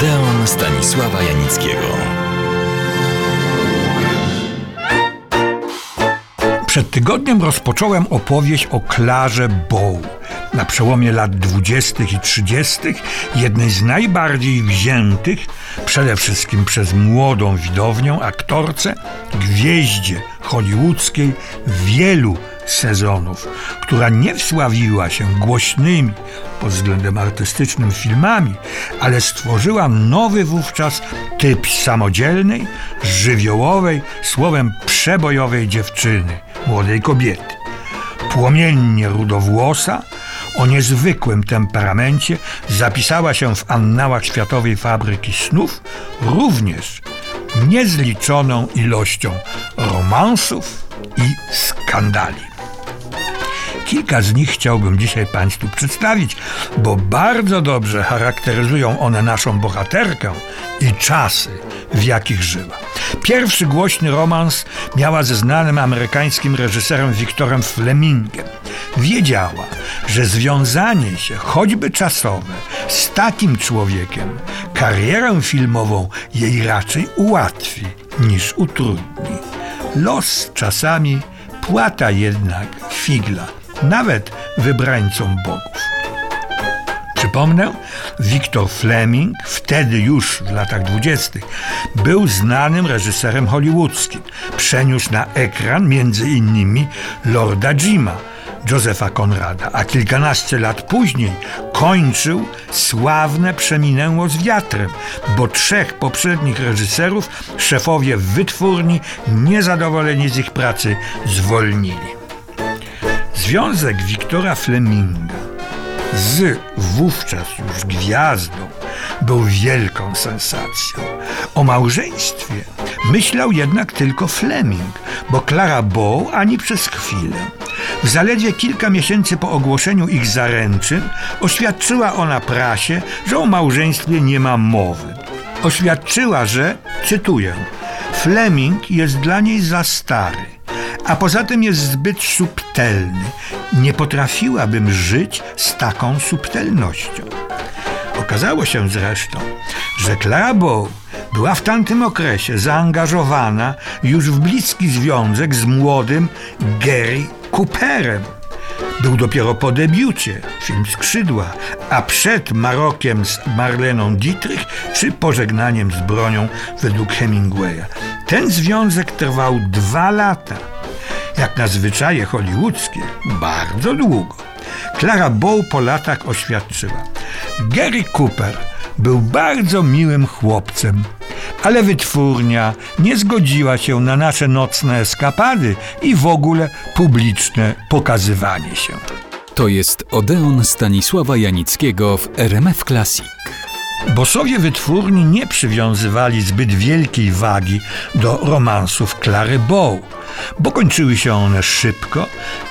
Odeon Stanisława Janickiego. Przed tygodniem rozpocząłem opowieść o Clarze Bow. Na przełomie lat 20. i 30. jednej z najbardziej wziętych, przede wszystkim przez młodą widownię, aktorce, gwieździe hollywoodzkiej wielu sezonów, która nie wsławiła się głośnymi pod względem artystycznym filmami, ale stworzyła nowy wówczas typ samodzielnej, żywiołowej, słowem przebojowej dziewczyny, młodej kobiety. Płomiennie rudowłosa, o niezwykłym temperamencie zapisała się w annałach światowej fabryki snów również niezliczoną ilością romansów i skandali. Kilka z nich chciałbym dzisiaj Państwu przedstawić, bo bardzo dobrze charakteryzują one naszą bohaterkę i czasy, w jakich żyła. Pierwszy głośny romans miała ze znanym amerykańskim reżyserem Victorem Flemingiem. Wiedziała, że związanie się, choćby czasowe, z takim człowiekiem karierę filmową jej raczej ułatwi niż utrudni. Los czasami płata jednak figla, nawet wybrańcom bogów. Przypomnę, Victor Fleming, wtedy już w latach 20., był znanym reżyserem hollywoodzkim. Przeniósł na ekran m.in. Lorda Jima, Josefa Conrada, a kilkanaście lat później kończył sławne Przeminęło z wiatrem, bo trzech poprzednich reżyserów szefowie wytwórni, niezadowoleni z ich pracy, zwolnili. Związek Victora Fleminga z wówczas już gwiazdą był wielką sensacją. O małżeństwie myślał jednak tylko Fleming, bo Clara Bow ani przez chwilę. W zaledwie kilka miesięcy po ogłoszeniu ich zaręczyn oświadczyła ona prasie, że o małżeństwie nie ma mowy. Oświadczyła, że, cytuję, Fleming jest dla niej za stary, a poza tym jest zbyt subtelny. Nie potrafiłabym żyć z taką subtelnością. Okazało się zresztą, że Clara Bow była w tamtym okresie zaangażowana już w bliski związek z młodym Gary Cooperem. Był dopiero po debiucie, film Skrzydła, a przed Marokiem z Marleną Dietrich czy Pożegnaniem z bronią według Hemingwaya. Ten związek trwał 2 lata. Jak na zwyczaje hollywoodzkie, bardzo długo. Clara Bow po latach oświadczyła: Gary Cooper był bardzo miłym chłopcem, ale wytwórnia nie zgodziła się na nasze nocne eskapady i w ogóle publiczne pokazywanie się. To jest Odeon Stanisława Janickiego w RMF Classic. Bosowie wytwórni nie przywiązywali zbyt wielkiej wagi do romansów Clary Bow, bo kończyły się one szybko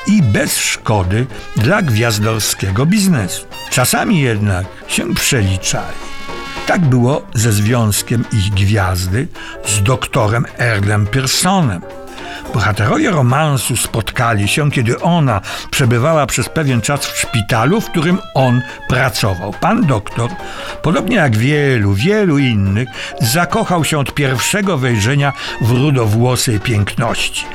i bez szkody dla gwiazdorskiego biznesu. Czasami jednak się przeliczali. Tak było ze związkiem ich gwiazdy z doktorem Earlem Pearsonem. Bohaterowie romansu spotkali się, kiedy ona przebywała przez pewien czas w szpitalu, w którym on pracował. Pan doktor, podobnie jak wielu innych, zakochał się od pierwszego wejrzenia w rudowłosej piękności.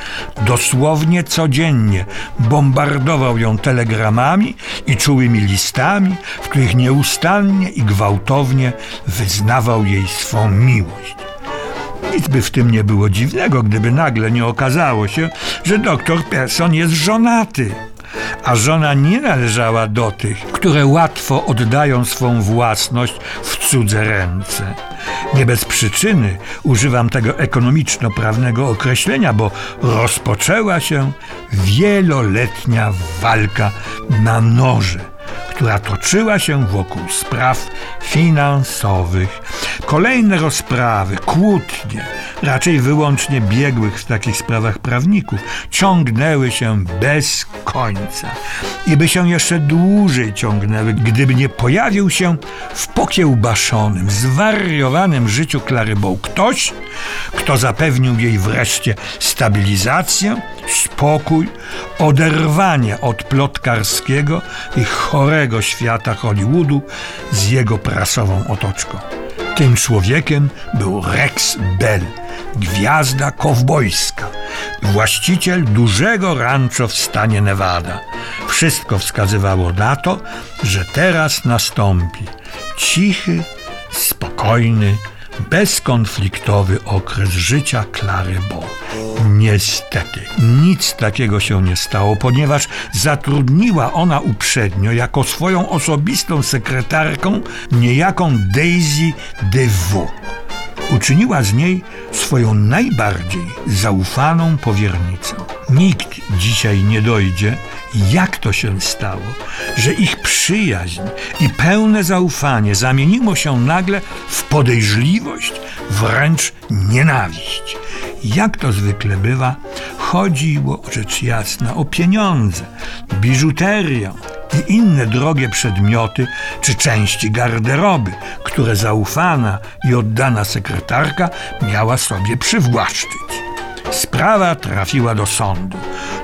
Dosłownie codziennie bombardował ją telegramami i czułymi listami, w których nieustannie i gwałtownie wyznawał jej swą miłość. Nic by w tym nie było dziwnego, gdyby nagle nie okazało się, że doktor Pearson jest żonaty, a żona nie należała do tych, które łatwo oddają swą własność w cudze ręce. Nie bez przyczyny używam tego ekonomiczno-prawnego określenia, bo rozpoczęła się wieloletnia walka na noże, która toczyła się wokół spraw finansowych. Kolejne rozprawy, kłótnie, raczej wyłącznie biegłych w takich sprawach prawników, ciągnęły się bez końca i by się jeszcze dłużej ciągnęły, gdyby nie pojawił się w pokiełbaszonym, zwariowanym życiu Clary Bow ktoś, kto zapewnił jej wreszcie stabilizację, spokój, oderwanie od plotkarskiego i chorego świata Hollywoodu z jego prasową otoczką. Tym człowiekiem był Rex Bell, gwiazda kowbojska, właściciel dużego rancho w stanie Nevada. Wszystko wskazywało na to, że teraz nastąpi cichy, spokojny, bezkonfliktowy okres życia Clary Bow. Niestety, nic takiego się nie stało, ponieważ zatrudniła ona uprzednio jako swoją osobistą sekretarką niejaką Daisy DeVoe. Uczyniła z niej swoją najbardziej zaufaną powiernicę. Nikt dzisiaj nie dojdzie, jak to się stało, że ich przyjaźń i pełne zaufanie zamieniło się nagle w podejrzliwość, wręcz nienawiść. Jak to zwykle bywa, chodziło, rzecz jasna, o pieniądze, biżuterię i inne drogie przedmioty czy części garderoby, które zaufana i oddana sekretarka miała sobie przywłaszczyć. Sprawa trafiła do sądu.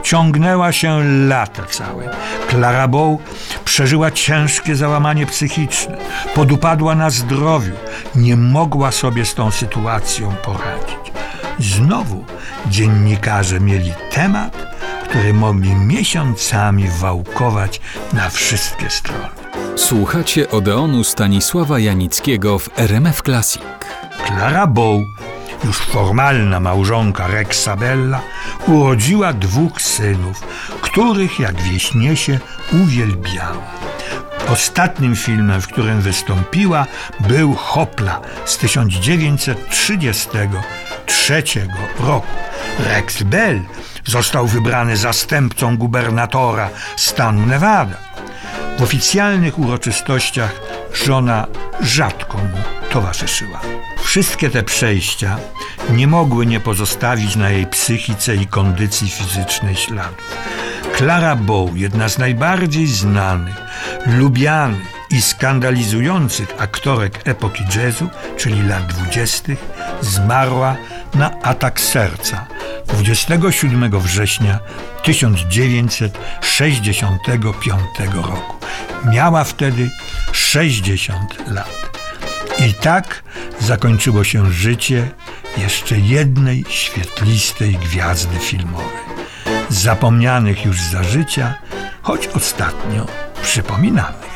Ciągnęła się lata całe. Clara Bow przeżyła ciężkie załamanie psychiczne. Podupadła na zdrowiu. Nie mogła sobie z tą sytuacją poradzić. Znowu dziennikarze mieli temat, który mogli miesiącami wałkować na wszystkie strony. Słuchacie Odeonu Stanisława Janickiego w RMF Classic. Clara Bow, już formalna małżonka Rexa Bella, urodziła 2 synów, których jak wieśniesie uwielbiała. Ostatnim filmem, w którym wystąpiła, był Hopla z 1933 roku. Rex Bell został wybrany zastępcą gubernatora stanu Nevada. W oficjalnych uroczystościach żona rzadko mu towarzyszyła. Wszystkie te przejścia nie mogły nie pozostawić na jej psychice i kondycji fizycznej śladów. Clara Bow, jedna z najbardziej znanych, lubianych i skandalizujących aktorek epoki jazzu, czyli lat 20., zmarła na atak serca 27 września 1965 roku. Miała wtedy 60 lat. I tak zakończyło się życie jeszcze jednej świetlistej gwiazdy filmowej, zapomnianych już za życia, choć ostatnio przypominanych.